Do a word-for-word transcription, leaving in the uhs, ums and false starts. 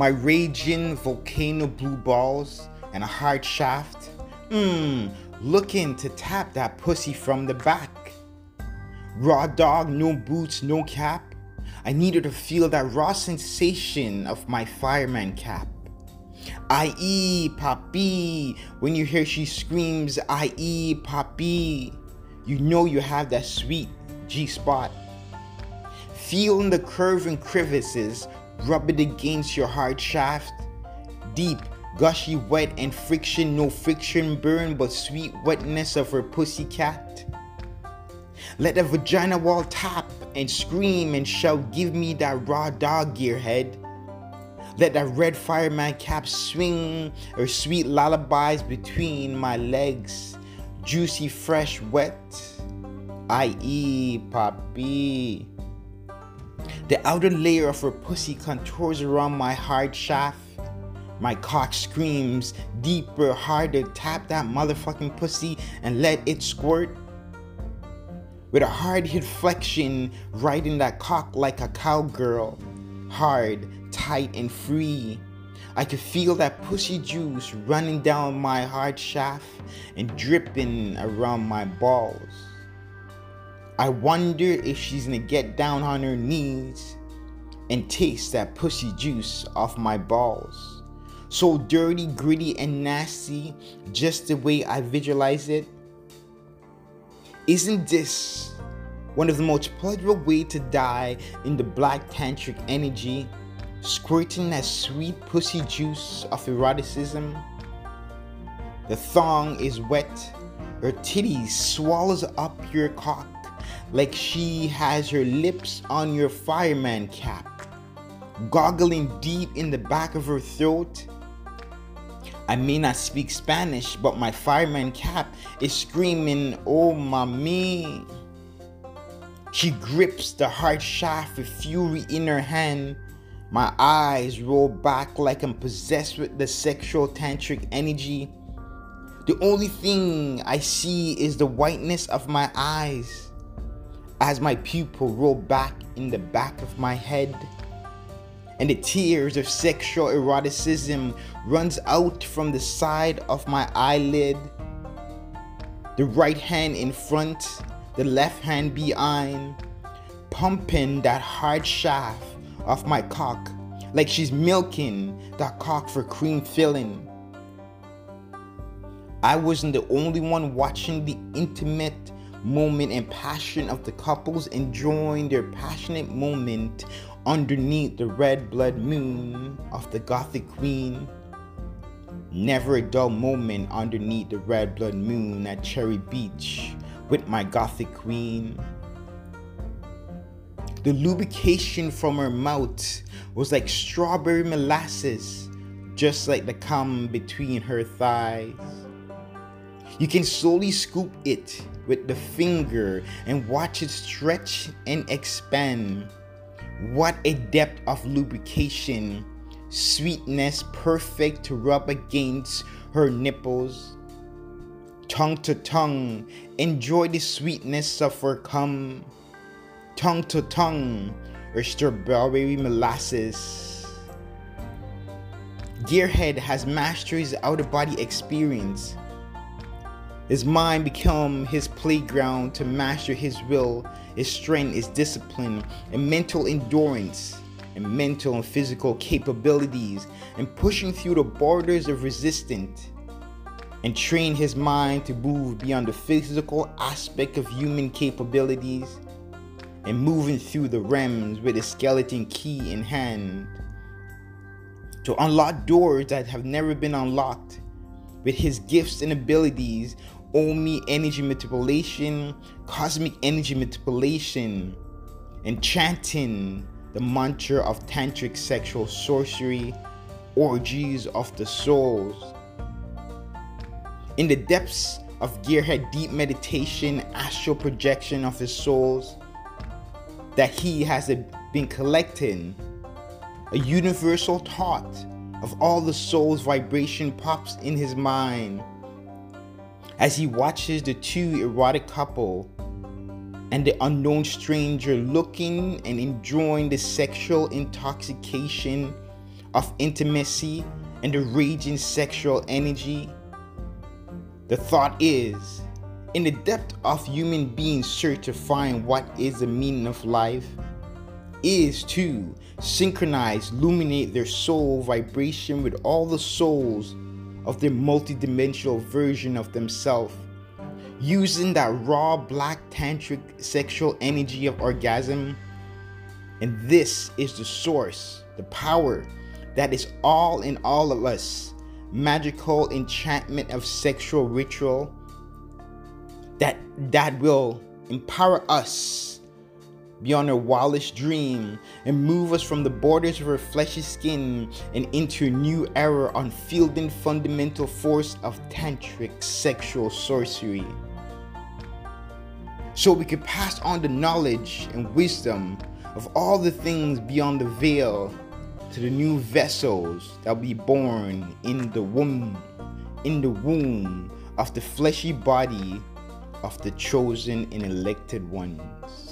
my raging volcano blue balls and a hard shaft. Mmm, looking to tap that pussy from the back. Raw dog, no boots, no cap. I needed to feel that raw sensation of my fireman cap. I E Papi, when you hear she screams, I E Papi, you know you have that sweet G-spot. Feeling the curve and crevices, rub it against your hard shaft. Deep, gushy, wet, and friction, no friction burn, but sweet wetness of her pussycat. Let the vagina wall tap and scream and shout, give me that raw dog gearhead. Let that red fireman cap swing her sweet lullabies between my legs. Juicy, fresh, wet, I E Papi. The outer layer of her pussy contours around my hard shaft. My cock screams deeper, harder, tap that motherfucking pussy and let it squirt. With a hard hit flexion, riding that cock like a cowgirl. Hard, tight, and free. I could feel that pussy juice running down my hard shaft and dripping around my balls. I wonder if she's gonna get down on her knees and taste that pussy juice off my balls. So dirty, gritty, and nasty, just the way I visualize it. Isn't this one of the most pleasurable ways to die in the black tantric energy? Squirting that sweet pussy juice of eroticism. The thong is wet. Her titty swallows up your cock like she has her lips on your fireman cap, goggling deep in the back of her throat. I may not speak Spanish, but my fireman cap is screaming, oh mami. She grips the hard shaft with fury in her hand. My eyes roll back like I'm possessed with the sexual tantric energy. The only thing I see is the whiteness of my eyes as my pupil roll back in the back of my head. And the tears of sexual eroticism runs out from the side of my eyelid. The right hand in front, the left hand behind, pumping that hard shaft off my cock like she's milking that cock for cream filling. I wasn't the only one watching the intimate moment and passion of the couples enjoying their passionate moment underneath the red blood moon of the Gothic Queen. Never a dull moment underneath the red blood moon at Cherry Beach with my Gothic Queen. The lubrication from her mouth was like strawberry molasses, just like the cum between her thighs. You can slowly scoop it with the finger and watch it stretch and expand. What a depth of lubrication, sweetness perfect to rub against her nipples. Tongue to tongue, enjoy the sweetness of her cum. Tongue to tongue, or strawberry molasses. Gearhead has mastered his out-of-body experience. His mind become his playground to master his will, his strength, his discipline, and mental endurance, and mental and physical capabilities, and pushing through the borders of resistance, and train his mind to move beyond the physical aspect of human capabilities, and moving through the realms with a skeleton key in hand to unlock doors that have never been unlocked with his gifts and abilities. Omi energy manipulation, cosmic energy manipulation, and chanting the mantra of tantric sexual sorcery, orgies of the souls. In the depths of Gearhead deep meditation, astral projection of his souls that he has been collecting, a universal thought of all the soul's vibration pops in his mind as he watches the two erotic couple and the unknown stranger looking and enjoying the sexual intoxication of intimacy and the raging sexual energy. The thought is, in the depth of human beings' search to find what is the meaning of life, is to synchronize, illuminate their soul vibration with all the souls of their multidimensional version of themselves, using that raw black tantric sexual energy of orgasm. And this is the source, the power that is all in all of us, magical enchantment of sexual ritual that that will empower us beyond our wildest dream and move us from the borders of our fleshy skin and into a new era on fielding fundamental force of tantric sexual sorcery, so we can pass on the knowledge and wisdom of all the things beyond the veil to the new vessels that will be born in the womb, in the womb of the fleshy body of the chosen and elected ones.